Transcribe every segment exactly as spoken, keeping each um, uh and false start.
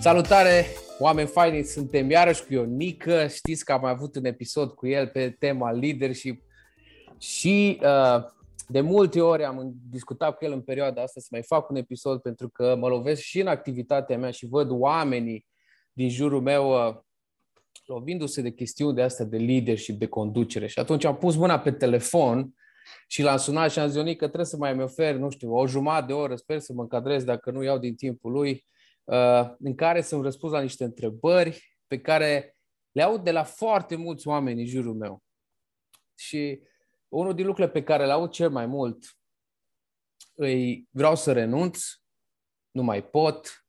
Salutare, oameni faini, suntem iarăși cu Ionică. Știți că am mai avut un episod cu el pe tema leadership și uh, de multe ori am discutat cu el în perioada asta să mai fac un episod, pentru că mă lovesc și în activitatea mea și văd oamenii din jurul meu uh, lovindu-se de chestiuni de astea de leadership, de conducere. Și atunci am pus mâna pe telefon și l-am sunat și am zis: Ionică, că trebuie să mai îmi ofer, nu știu, o jumătate de oră, sper să mă încadrez, dacă nu iau din timpul lui, în care să-mi răspuns la niște întrebări pe care le aud de la foarte mulți oameni în jurul meu. Și unul din lucrurile pe care le aud cel mai mult îi vreau să renunț, nu mai pot.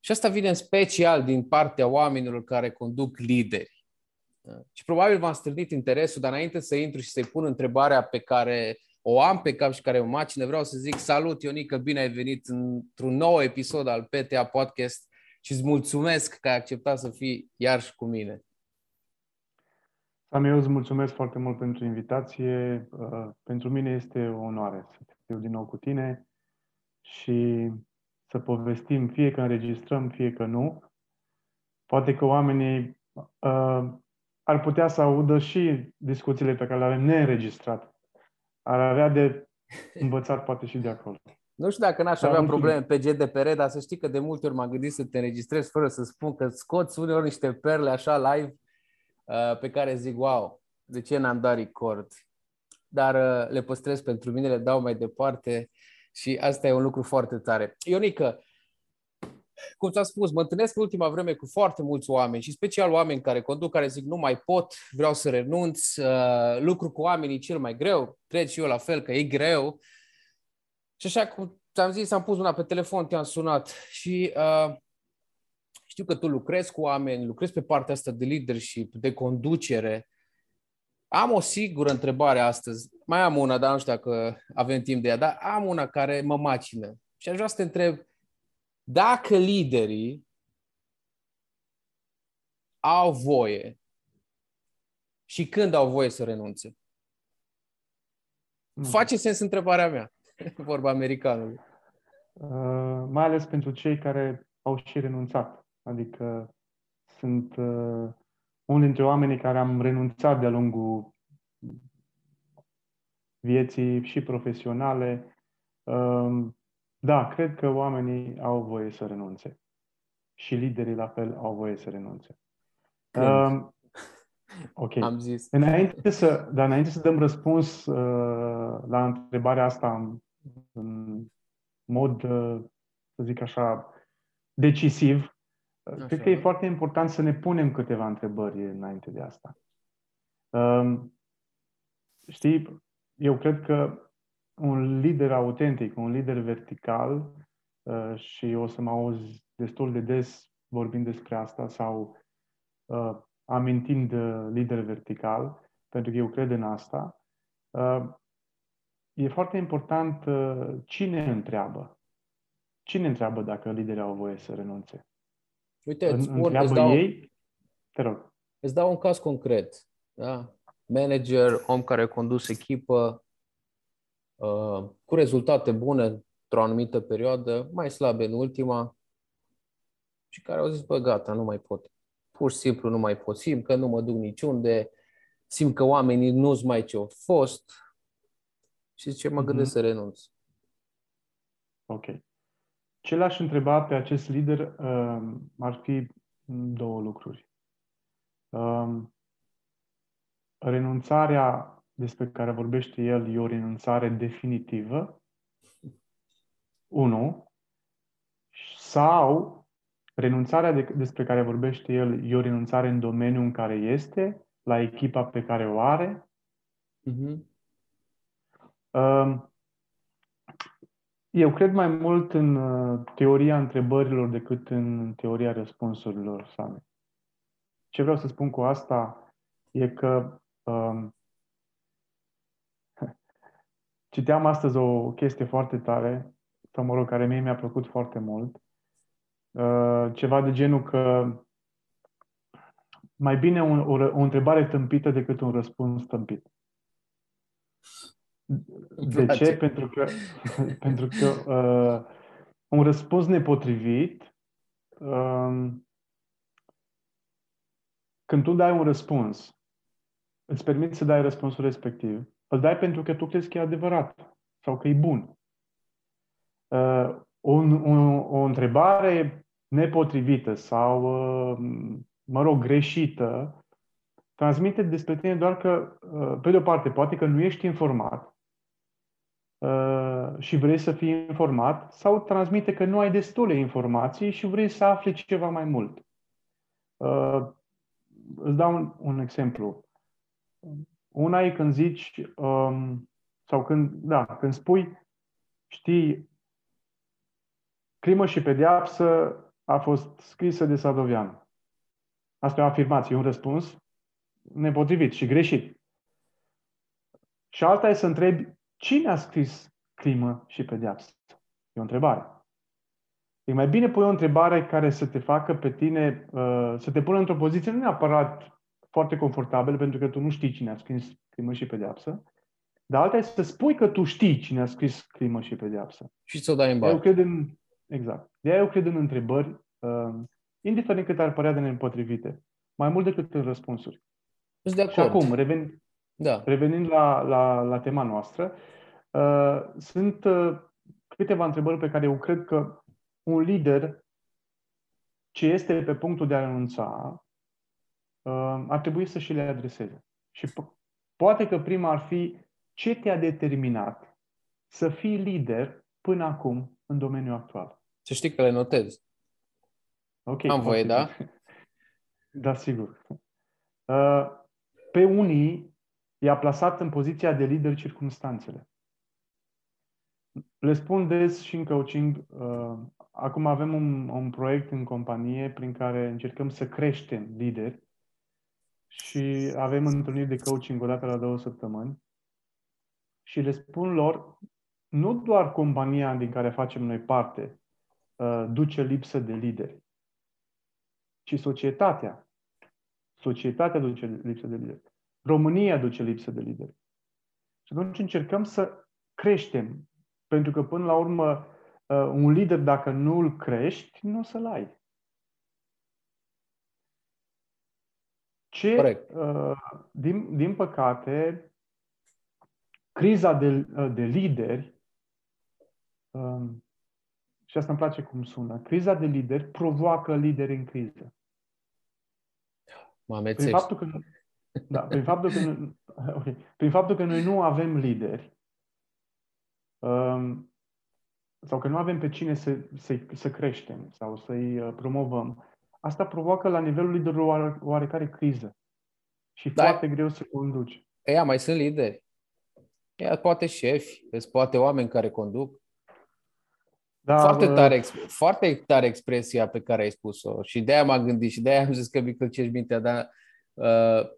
Și asta vine în special din partea oamenilor care conduc lideri. Și probabil v-am strânit interesul, dar înainte să intru și să-i pun întrebarea pe care o am pe cap și care o macină, vreau să zic: salut, Ionică, bine ai venit într-un nou episod al P T A Podcast și îți mulțumesc că ai acceptat să fii iarăși cu mine. Sam, eu îți mulțumesc foarte mult pentru invitație. Pentru mine este o onoare să fiu din nou cu tine și să povestim, fie că înregistrăm, fie că nu. Poate că oamenii ar putea să audă și discuțiile pe care le avem neînregistrate. Ar avea de învățat poate și de acolo. Nu știu dacă n-aș avea probleme pe G D P R, dar să știi că de multe ori m-am gândit să te înregistrezi fără să spun că scoți uneori niște perle așa live pe care zic: wow, de ce n-am dat record? Dar le păstrez pentru mine, le dau mai departe și asta e un lucru foarte tare. Ionică, cum ți-am spus, mă întâlnesc în ultima vreme cu foarte mulți oameni și special oameni care conduc, care zic: nu mai pot, vreau să renunț, lucru cu oamenii cel mai greu, cred și eu la fel că e greu. Și așa cum ți-am zis, am pus mâna pe telefon, te-am sunat și uh, știu că tu lucrezi cu oameni, lucrezi pe partea asta de leadership, de conducere. Am o singură întrebare astăzi, mai am una, dar nu știu dacă avem timp de ea, dar am una care mă macină și aș vrea să te întreb: dacă liderii au voie și când au voie să renunțe? Mm. Face sens întrebarea mea, vorba americanului. Uh, mai ales pentru cei care au și renunțat. Adică sunt uh, unul dintre oamenii care am renunțat de-a lungul vieții și profesionale. Uh, Da, cred că oamenii au voie să renunțe. Și liderii la fel au voie să renunțe. Uh, ok. Am zis. Înainte să, dar înainte să dăm răspuns uh, la întrebarea asta în, în mod, uh, să zic așa, decisiv, așa, cred că e foarte important să ne punem câteva întrebări înainte de asta. Uh, știi, eu cred că un lider autentic, un lider vertical, uh, și o să mă auzi destul de des vorbind despre asta sau uh, amintind lider vertical, pentru că eu cred în asta, uh, e foarte important uh, cine întreabă. Cine întreabă dacă liderii au voie să renunțe? Uite, îți spun, întreabă dau, ei? Te rog. Îți dau un caz concret. Da? Manager, om care conduce echipă, cu rezultate bune într-o anumită perioadă, mai slabe în ultima, și care au zis: bă, gata, nu mai pot. Pur și simplu nu mai pot. Simt că nu mă duc niciunde, simt că oamenii nu-s mai ce au fost și zice: mă gândesc mm-hmm. să renunț. Ok. Ce l-aș întreba pe acest lider uh, ar fi două lucruri. Uh, renunțarea despre care vorbește el e o renunțare definitivă, unu, sau renunțarea de, despre care vorbește el e o renunțare în domeniul în care este, la echipa pe care o are. Uh-huh. Eu cred mai mult în teoria întrebărilor decât în teoria răspunsurilor sale. Ce vreau să spun cu asta e că citeam astăzi o chestie foarte tare, sau mă rog, care mie mi-a plăcut foarte mult. Ceva de genul că mai bine un, o, o întrebare tâmpită decât un răspuns tâmpit. De ce? Pentru că, pentru că uh, un răspuns nepotrivit când tu dai un răspuns, îți permiți să dai răspunsul respectiv, îl dai pentru că tu crezi că e adevărat sau că e bun. O, o, o întrebare nepotrivită sau, mă rog, greșită, transmite despre tine doar că, pe de o parte, poate că nu ești informat și vrei să fii informat, sau transmite că nu ai destule informații și vrei să afli ceva mai mult. Îți dau un, un exemplu. Una e când zici, sau când, da, când spui, știi, crimă și pedeapsă a fost scrisă de Sadovean. Asta e o afirmație, un răspuns nepotrivit și greșit. Și alta e să întrebi cine a scris crimă și pedeapsă. E o întrebare. E mai bine pui o întrebare care să te facă pe tine, să te pună într-o poziție nu neapărat foarte confortabilă, pentru că tu nu știi cine a scris crimă și pedeapsă, dar alta e să spui că tu știi cine a scris crimă și pedeapsă. Și ți-o dai în bani. Eu cred în... Exact. De aia eu cred în întrebări, uh, indiferent cât ar părea de nepotrivite, mai mult decât în răspunsuri. De acord. Și acum, reveni... da. revenind la, la, la tema noastră, uh, sunt uh, câteva întrebări pe care eu cred că un lider ce este pe punctul de a renunța uh, ar trebui să și le adreseze. Și po- poate că prima ar fi ce te-a determinat să fii lider până acum în domeniul actual. Să știi că le notez. Okay, am voie, da? Da, sigur. Pe unii i-a plasat în poziția de lider circumstanțele. Le spun des și în coaching, acum avem un, un proiect în companie prin care încercăm să creștem lideri și avem întâlniri de coaching o dată la două săptămâni și le spun lor, nu doar compania din care facem noi parte uh, duce lipsă de lideri, ci societatea. Societatea duce lipsă de lideri. România duce lipsă de lideri. Și atunci încercăm să creștem, pentru că până la urmă uh, un lider, dacă nu îl crești, nu o să-l ai. Ce, uh, din, din păcate, criza de, de lideri, Um, și asta îmi place cum sună. Criza de lideri provoacă lideri în criză. Mă amețești. Prin faptul că, da, prin faptul că, okay, prin faptul că noi nu avem lideri um, sau că nu avem pe cine să, să, să creștem sau să-i promovăm, asta provoacă la nivelul liderilor oarecare criză. Și da, foarte greu să conduci. Ea, mai sunt lideri. Ea, poate șefi, poate oameni care conduc. Da, foarte, bă... tare, foarte tare expresia pe care ai spus-o și de-aia m-am gândit și de-aia am zis că mi călcești mintea, dar uh,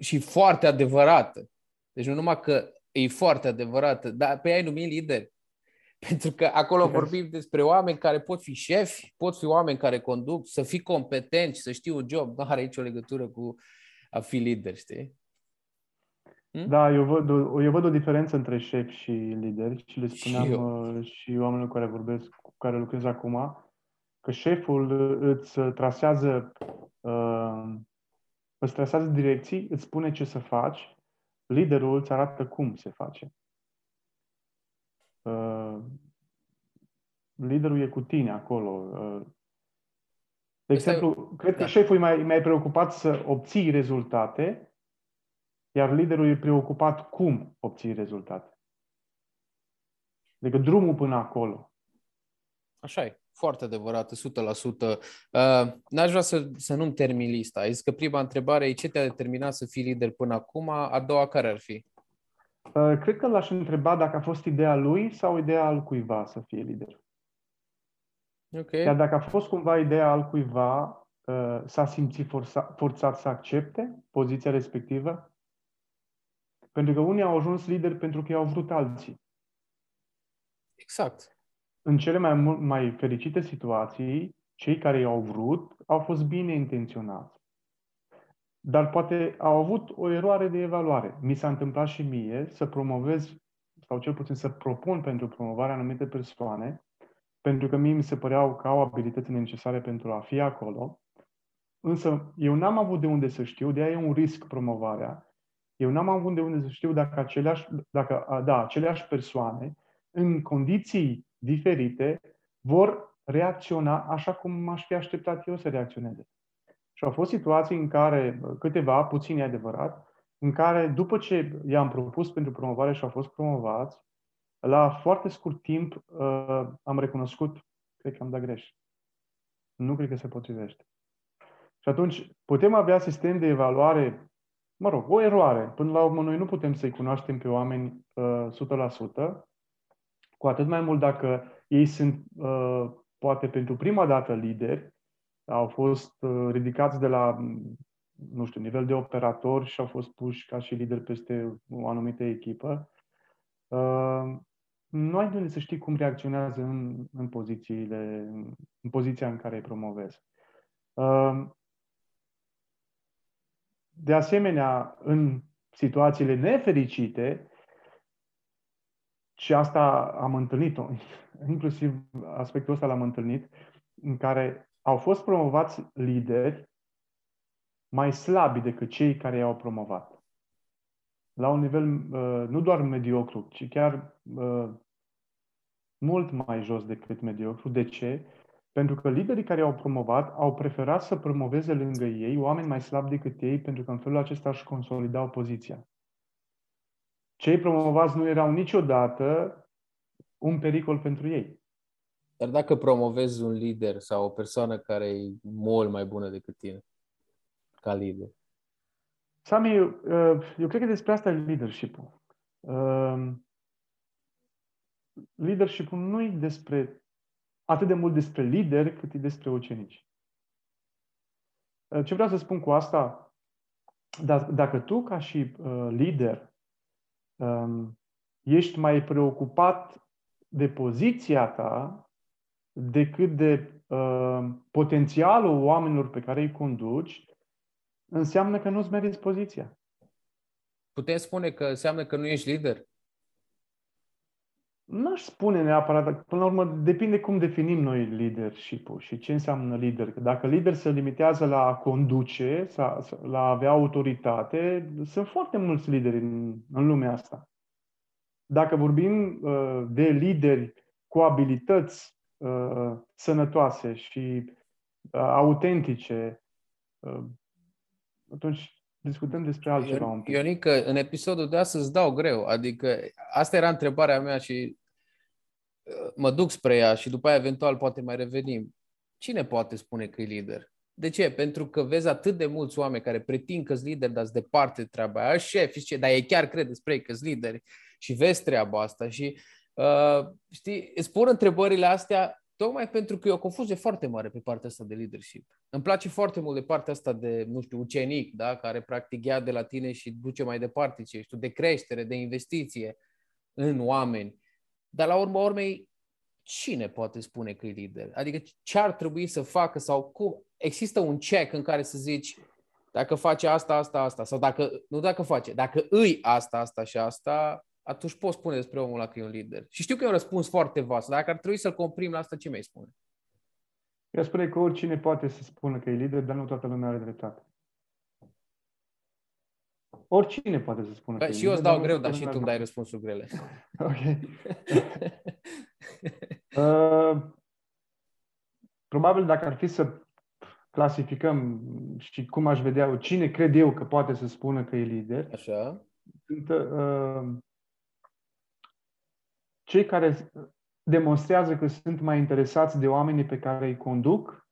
și foarte adevărată. Deci nu numai că e foarte adevărată, dar pe ea ai numit lideri. Pentru că acolo vorbim despre oameni care pot fi șefi, pot fi oameni care conduc, să fii competenți, să știi un job, nu are nicio legătură cu a fi lider, știi? Da, eu văd, o, eu văd o diferență între șefi și lideri și le spuneam și, uh, și oamenilor care vorbesc, cu care lucrez acum, că șeful îți trasează, uh, îți trasează direcții, îți spune ce să faci, liderul îți arată cum se face. Uh, liderul e cu tine acolo. Uh, de Asta exemplu, e... cred că da. șeful e mai, mai preocupat să obții rezultate, iar liderul e preocupat cum obții rezultate. Adică drumul până acolo. Așa e, foarte adevărat, o sută la sută. Uh, n-aș vrea să, să nu-mi termin lista. Ai zis că prima întrebare e ce te-a determinat să fii lider până acum, a doua care ar fi? Uh, cred că l-aș întreba dacă a fost ideea lui sau ideea al cuiva să fie lider. Okay. Iar dacă a fost cumva ideea al cuiva, uh, s-a simțit forța, forțat să accepte poziția respectivă? Pentru că unii au ajuns lideri pentru că i-au vrut alții. Exact. În cele mai, mai fericite situații, cei care i-au vrut au fost bine intenționați. Dar poate au avut o eroare de evaluare. Mi s-a întâmplat și mie să promovez, sau cel puțin să propun pentru promovarea anumite persoane, pentru că mie mi se păreau că au abilitățile necesare pentru a fi acolo, însă eu n-am avut de unde să știu, de aia e un risc promovarea, eu n-am avut de unde să știu dacă aceleași, dacă, da, aceleași persoane, în condiții diferite, vor reacționa așa cum aș fi așteptat eu să reacționeze. Și au fost situații în care, câteva, puține adevărat, în care după ce i-am propus pentru promovare și au fost promovați, la foarte scurt timp am recunoscut, cred că am dat greș. Nu cred că se potrivește. Și atunci putem avea sistem de evaluare, mă rog, o eroare. Până la urmă noi nu putem să-i cunoaștem pe oameni o sută la sută, cu atât mai mult dacă ei sunt, poate pentru prima dată, lideri, au fost ridicați de la, nu știu, nivel de operator și au fost puși ca și lideri peste o anumită echipă. Nu ai de unde să știi cum reacționează în, în, pozițiile, în poziția în care îi promovezi. De asemenea, în situațiile nefericite, și asta am întâlnit-o, inclusiv aspectul ăsta l-am întâlnit, în care au fost promovați lideri mai slabi decât cei care i-au promovat. La un nivel nu doar mediocru, ci chiar mult mai jos decât mediocru. De ce? Pentru că liderii care i-au promovat au preferat să promoveze lângă ei oameni mai slabi decât ei, pentru că în felul acesta își consolidau poziția. Cei promovați nu erau niciodată un pericol pentru ei. Dar dacă promovezi un lider sau o persoană care e mult mai bună decât tine, ca lider? Sami, eu, eu cred că despre asta e leadership-ul. Leadership-ul nu e despre, atât de mult despre lider, cât e despre ucenici. Ce vreau să spun cu asta? Dacă tu, ca și lider, ești mai preocupat de poziția ta decât de uh, potențialul oamenilor pe care îi conduci, înseamnă că nu-ți meriți poziția. Putem spune că înseamnă că nu ești lider? N-aș spune neapărat. Până la urmă, depinde cum definim noi leadership-ul și ce înseamnă lider. Că dacă lider se limitează la a conduce, la a avea autoritate, sunt foarte mulți lideri în, în lumea asta. Dacă vorbim uh, de lideri cu abilități Uh, sănătoase și uh, autentice, uh, atunci discutăm despre altceva un pic. Ionică, în episodul de astăzi dau greu, adică asta era întrebarea mea și uh, mă duc spre ea și după aia eventual poate mai revenim. Cine poate spune că e lider? De ce? Pentru că vezi atât de mulți oameni care pretind că-s lideri, dar-s departe treaba aia, șefi, ce, dar ei chiar cred despre ei că-s lideri și vezi treaba asta și Uh, știi, îți pun întrebările astea tocmai pentru că e o confuzie foarte mare pe partea asta de leadership. Îmi place foarte mult de partea asta de, nu știu, ucenic, da? Care practic ia de la tine și duce mai departe ce ești tu, de creștere, de investiție în oameni. Dar la urma urmei, cine poate spune că e lider? Adică ce ar trebui să facă sau cum? Există un check în care să zici dacă face asta, asta, asta sau dacă, nu dacă face, dacă îi asta, asta și asta, atunci poți spune despre omul ăla că e un lider. Și știu că e un răspuns foarte vast. Dacă ar trebui să-l comprim la asta, ce mi-ai spune? Eu spune că oricine poate să spună că e lider, dar nu toată lumea are dreptate. Oricine poate să spună că e lider. Și eu îți dau greu, dar și tu îmi dai răspunsuri grele. Ok. uh, probabil dacă ar fi să clasificăm și cum aș vedea cine cred eu că poate să spună că e lider. Așa. Sunt... Uh, cei care demonstrează că sunt mai interesați de oamenii pe care îi conduc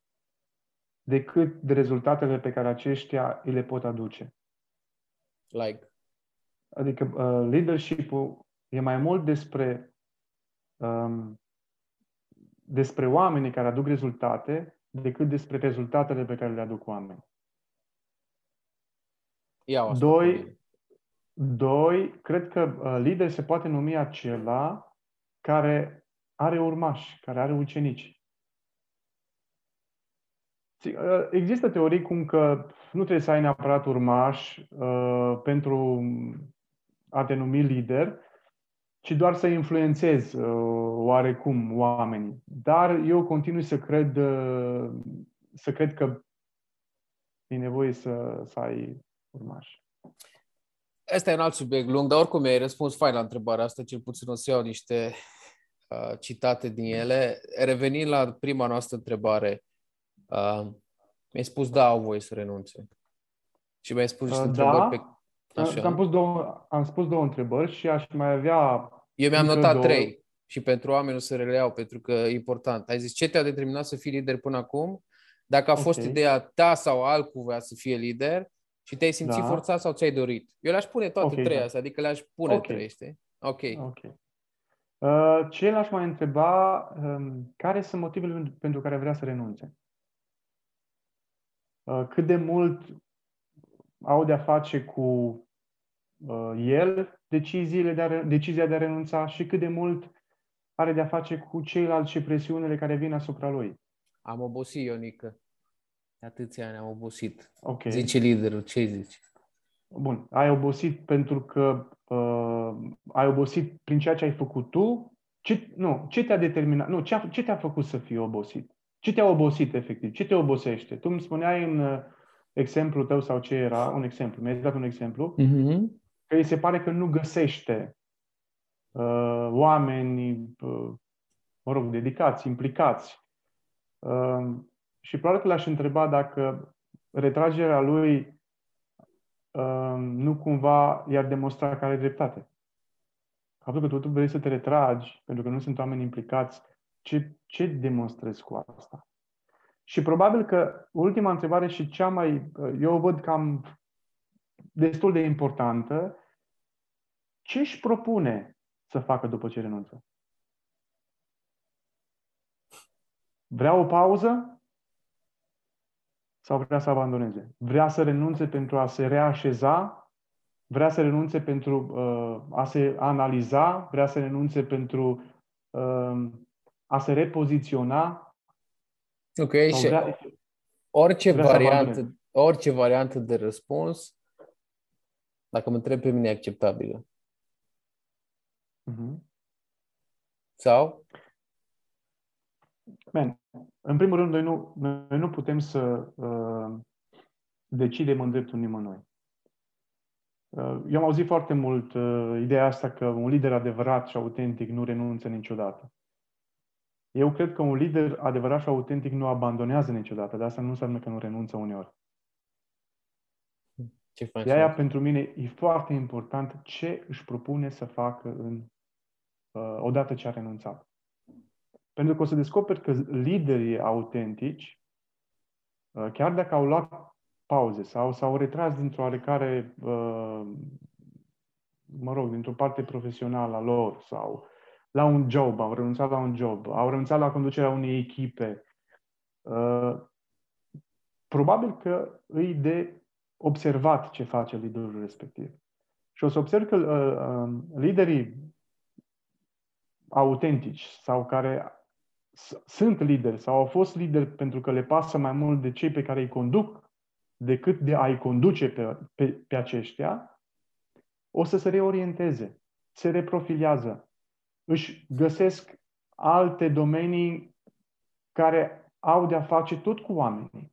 decât de rezultatele pe care aceștia îi le pot aduce. Like. Adică uh, leadership-ul e mai mult despre, um, despre oamenii care aduc rezultate decât despre rezultatele pe care le aduc oamenii. Doi, doi, cred că uh, lider se poate numi acela care are urmași, care are ucenici. Există teorii cum că nu trebuie să ai neapărat urmași uh, pentru a te numi lider, ci doar să influențez uh, oarecum oamenii. Dar eu continui să cred, uh, să cred că e nevoie să, să ai urmași. Asta e un alt subiect lung, dar oricum ai răspuns fain la întrebarea asta, cel puțin o să iau niște uh, citate din ele. Revenind la prima noastră întrebare, uh, mi-ai spus da, au voie să renunțe. Și mi-ai spus niște uh, întrebări da. pe... Am pus două, am spus două întrebări și aș mai avea... Eu mi-am notat două. trei și pentru oameni o să reiau, pentru că e important. Ai zis, ce te-a determinat să fii lider până acum? Dacă a fost okay. ideea ta sau altcuva să fie lider și te-ai simțit da. forțat sau ți-ai dorit? Eu le-aș pune toate okay, trei da. astea, adică le-aș pune okay. trei, știi? Ok. okay. Uh, ce l-aș mai întreba, um, care sunt motivele pentru care vrea să renunțe? Uh, cât de mult... au de-a face cu uh, el, deciziile de a, decizia de a renunța și cât de mult are de-a face cu ceilalți și presiunile care vin asupra lui. Am obosit, Ionică. De atâția ani am obosit. Okay. Zice liderul, ce zici? Bun, ai obosit pentru că uh, ai obosit prin ceea ce ai făcut tu? Ce, nu, ce te-a determinat? Nu, ce, a, ce te-a făcut să fii obosit? Ce te-a obosit, efectiv? Ce te obosește? Tu îmi spuneai în... Uh, exemplul tău sau ce era, un exemplu, mi-ai dat un exemplu, uh-huh. că îi se pare că nu găsește uh, oameni, uh, mă rog, dedicați, implicați. Uh, și probabil că l-aș întreba dacă retragerea lui uh, nu cumva i-ar demonstra că are dreptate. Faptul că tu vrei să te retragi, pentru că nu sunt oameni implicați, ce, ce demonstrezi cu asta? Și probabil că ultima întrebare și cea mai, eu o văd cam destul de importantă, ce își propune să facă după ce renunță? Vrea o pauză? Sau vrea să abandoneze? Vrea să renunțe pentru a se reașeza? Vrea să renunțe pentru uh, a se analiza? Vrea să renunțe pentru uh, a se repoziționa? Ok, și vrea, orice, variantă, orice variantă de răspuns, dacă mă întreb pe mine, e acceptabilă. Uh-huh. Sau? Man, în primul rând, noi nu, noi nu putem să uh, decidem în dreptul nimănui. Uh, eu am auzit foarte mult uh, ideea asta că un lider adevărat și autentic nu renunță niciodată. Eu cred că un lider adevărat și autentic nu abandonează niciodată, dar asta nu înseamnă că nu renunță uneori. Ce faci? De-aia pentru mine e foarte important ce își propune să facă în, uh, odată ce a renunțat. Pentru că o să descoperi că liderii autentici, uh, chiar dacă au luat pauze sau s-au retras dintr-o oarecare, uh, mă rog, dintr-o parte profesională a lor sau... la un job, au renunțat la un job, au renunțat la conducerea unei echipe. Uh, probabil că îi de observat ce face liderul respectiv. Și o să observ că uh, liderii autentici sau care sunt lideri sau au fost lideri pentru că le pasă mai mult de cei pe care îi conduc decât de a-i conduce pe, pe, pe aceștia, o să se reorienteze, se reprofilează. Își găsesc alte domenii care au de-a face tot cu oamenii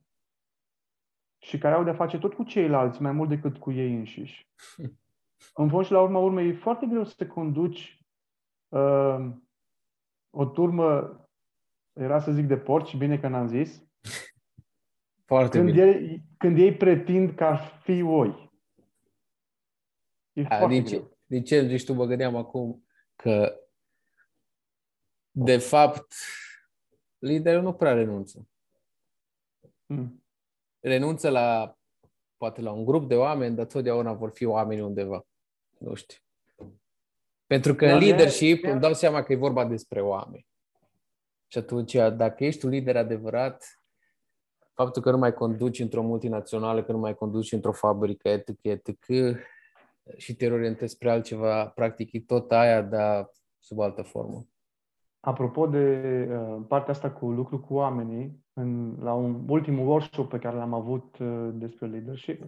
și care au de-a face tot cu ceilalți, mai mult decât cu ei înșiși. În fond și la urma urmei, e foarte greu să te conduci uh, o turmă, era să zic de porci, bine că n-am zis, foarte când, bine. Ei, când ei pretind că ar fi oi. E a, din, ce, din ce zici tu, mă gândeam acum că de fapt, liderul nu prea renunță. Hmm. Renunță la, poate la un grup de oameni, dar totdeauna vor fi oameni undeva. Nu știu. Pentru că în leadership îmi dau seama că e vorba despre oameni. Și atunci, dacă ești un lider adevărat, faptul că nu mai conduci într-o multinațională, că nu mai conduci într-o fabrică, etc., etc., și te orientezi spre altceva, practic e tot aia, dar sub altă formă. Apropo de uh, partea asta cu lucru cu oamenii, în, la un ultimul workshop pe care l-am avut uh, despre leadership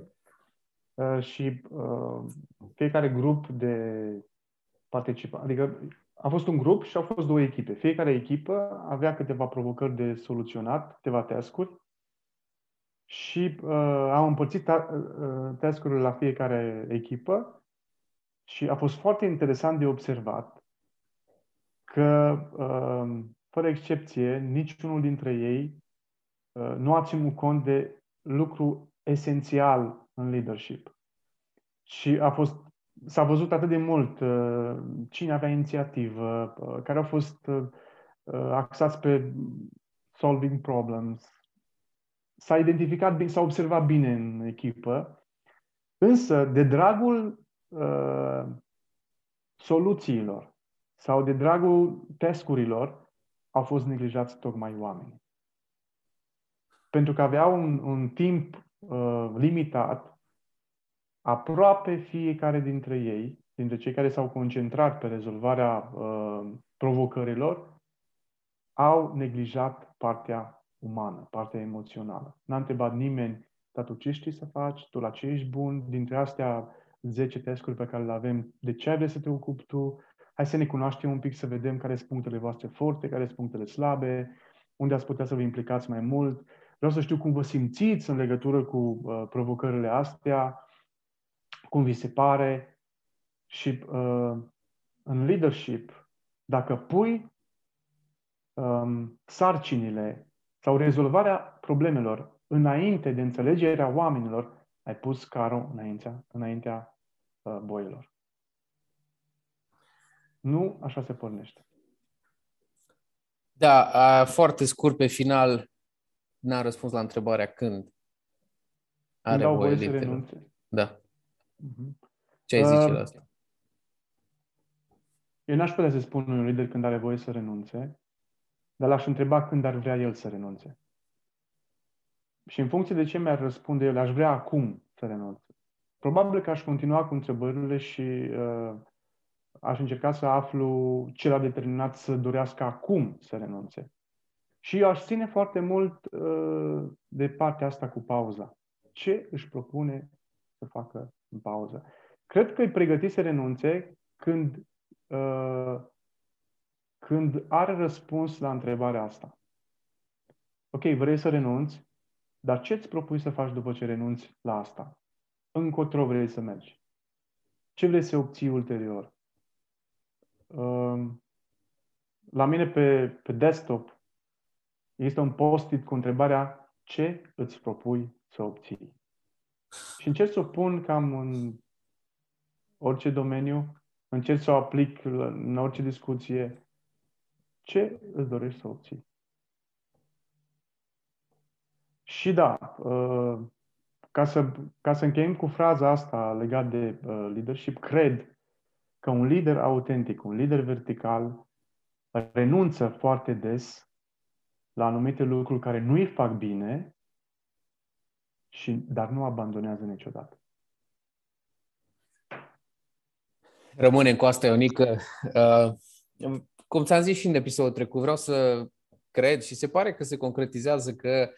uh, și uh, fiecare grup de participa. Adică a fost un grup și au fost două echipe. Fiecare echipă avea câteva provocări de soluționat, câteva task-uri și uh, au împărțit task-urile la fiecare echipă și a fost foarte interesant de observat că, uh, fără excepție, niciunul dintre ei uh, nu a ținut cont de lucru esențial în leadership. Și a fost S-a văzut atât de mult cine avea inițiativă, care au fost axați pe solving problems. S-a identificat bine, s-a observat bine în echipă, însă de dragul uh, soluțiilor sau de dragul task-urilor au fost neglijați tocmai oamenii. Pentru că aveau un, un timp uh, limitat. Aproape fiecare dintre ei, dintre cei care s-au concentrat pe rezolvarea uh, provocărilor, au neglijat partea umană, partea emoțională. N-a întrebat nimeni, dar tu ce știi să faci, tu la ce ești bun, dintre astea zece task-uri pe care le avem, de ce vrei să te ocupi tu, hai să ne cunoaștem un pic, să vedem care sunt punctele voastre forte, care sunt punctele slabe, unde ați putea să vă implicați mai mult, vreau să știu cum vă simțiți în legătură cu uh, provocările astea, cum vi se pare. Și uh, în leadership, dacă pui um, sarcinile sau rezolvarea problemelor înainte de înțelegerea oamenilor, ai pus carul înaintea, înaintea uh, boilor. Nu așa se pornește. Da, a, foarte scurt pe final, n-am răspuns la întrebarea când are când au voie să renunțe. Da. Ce ai zice uh, la asta? Eu n-aș putea să spun unui lider când are voie să renunțe, dar l-aș întreba când ar vrea el să renunțe. Și în funcție de ce mi-ar răspunde el, aș vrea acum să renunțe. Probabil că aș continua cu întrebările și uh, aș încerca să aflu ce l-a determinat să dorească acum să renunțe. Și eu aș ține foarte mult uh, de partea asta cu pauza. Ce își propune să facă în pauză? Cred că îi pregăti să renunțe când, uh, când are răspuns la întrebarea asta. Ok, vrei să renunți, dar ce îți propui să faci după ce renunți la asta? Încotro vrei să mergi? Ce vrei să obții ulterior? Uh, la mine pe, pe desktop este un post-it cu întrebarea ce îți propui să obții? Și încerc să o pun cam în orice domeniu, încerc să o aplic în orice discuție. Ce îți dorești să obții? Și da, ca să, ca să încheiem cu fraza asta legată de leadership, cred că un lider autentic, un lider vertical, renunță foarte des la anumite lucruri care nu îi fac bine, Și, dar nu abandonează niciodată. Rămânem cu asta, Ionică. Uh, cum ți-am zis și în episodul trecut, vreau să cred și se pare că se concretizează că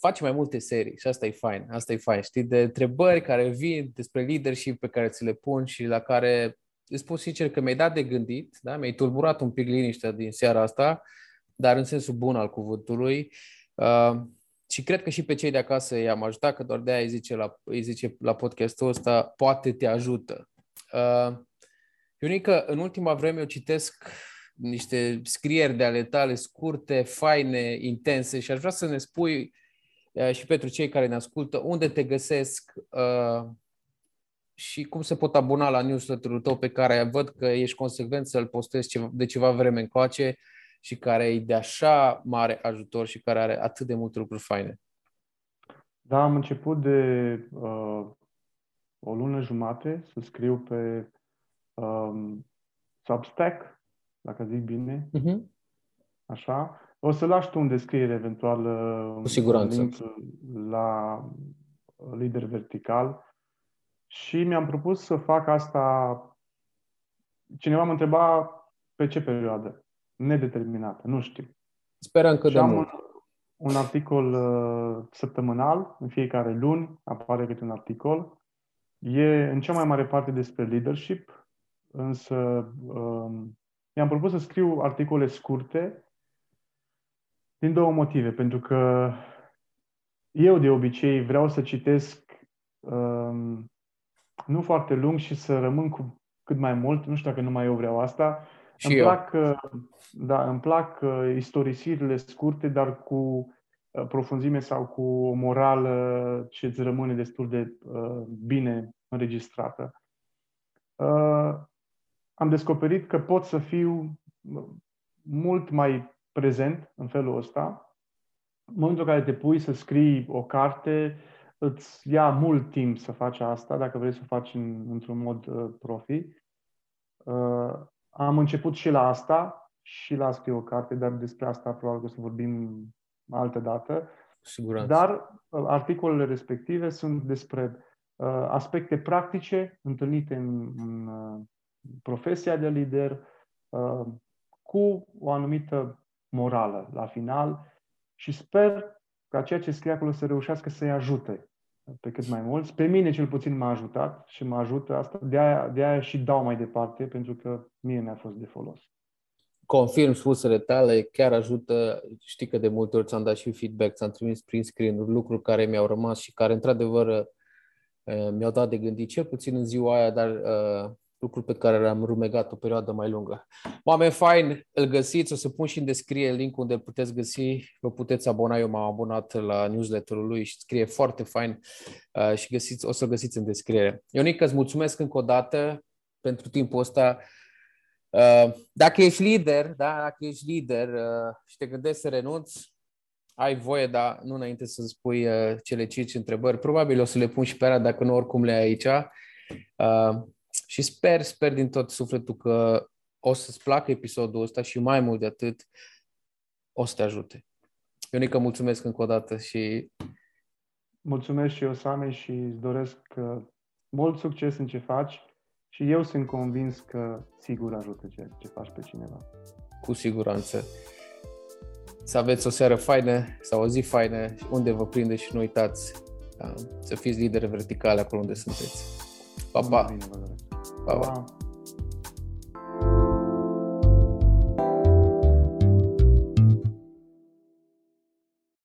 faci mai multe serii și asta e fain. Asta e fain, știi? De întrebări care vin despre leadership pe care ți le pun și la care îți spun sincer că mi-ai dat de gândit, da? Mi-ai tulburat un pic liniștea din seara asta, dar în sensul bun al cuvântului. Uh, Și cred că și pe cei de acasă i-am ajutat, că doar de-aia îi zice la, îi zice la podcastul ăsta, poate te ajută. Uh, Ionică, în ultima vreme eu citesc niște scrieri de ale tale scurte, faine, intense și aș vrea să ne spui uh, și pentru cei care ne ascultă unde te găsesc uh, și cum se pot abona la newsletter-ul tău pe care văd că ești consecvent să-l postezi de ceva vreme încoace și care e de așa mare ajutor și care are atât de multe lucruri faine. Da, am început de uh, o lună jumate să scriu pe um, Substack, dacă zic bine. Uh-huh. Așa. O să lași tu în descriere eventual uh, cu siguranță link la Lider Vertical. Și mi-am propus să fac asta. Cineva mă întreba pe ce perioadă. Nedeterminată, nu știu. Sperăm că de mult. Un articol uh, săptămânal, în fiecare luni apare câte un articol. E în cea mai mare parte despre leadership, însă um, mi-am propus să scriu articole scurte din două motive. Pentru că eu de obicei vreau să citesc um, nu foarte lung și să rămân cu cât mai mult. Nu știu dacă numai eu vreau asta. Și îmi, eu. Plac, da, îmi plac uh, istorisirile scurte, dar cu uh, profunzime sau cu o morală ce îți rămâne destul de uh, bine înregistrată. Uh, am descoperit că pot să fiu mult mai prezent în felul ăsta. În momentul în care te pui să scrii o carte, îți ia mult timp să faci asta, dacă vrei să o faci în, într-un mod uh, profi. Uh, am început și la asta, și la scrie o carte, dar despre asta probabil că o să vorbim altă dată. Siguranță. Dar uh, articolele respective sunt despre aspecte practice întâlnite în, în profesia de lider, cu o anumită morală la final, și sper că ceea ce scrie acolo să reușească să-i ajute pe cât mai mulți. Pe mine cel puțin m-a ajutat și mă ajută asta, de aia, de aia și dau mai departe, pentru că mie mi-a fost de folos. Confirm spusele tale, chiar ajută. Știi că de multe ori ți-am dat și feedback, ți-am trimis prin screen-uri lucruri care mi-au rămas și care într-adevăr mi-au dat de gândit, cel puțin în ziua aia, dar uh, lucruri pe care le-am rumegat o perioadă mai lungă. Oameni faini, îl găsiți, o să pun și în descriere link-ul unde îl puteți găsi, vă puteți abona, eu m-am abonat la newsletter-ul lui și scrie foarte fain uh, și găsiți, o să-l găsiți în descriere. Ionica, îți mulțumesc încă o dată pentru timpul ăsta. Uh, dacă ești lider, da, dacă ești lider uh, și te gândești să renunți, ai voie, dar nu înainte să spui uh, cele cinci întrebări. Probabil o să le pun și pe alea, dacă nu oricum le ai aici. Uh, și sper, sper din tot sufletul că o să-ți placă episodul ăsta și mai mult de atât o să te ajute. Ionica, mulțumesc încă o dată și... Mulțumesc și eu, Sami, și îți doresc mult succes în ce faci și eu sunt convins că sigur ajută ce, ce faci pe cineva. Cu siguranță. Să aveți o seară faină sau o zi faină, unde vă prindeți și nu uitați să fiți lideri verticali acolo unde sunteți. Pa, pa! Pa, pa!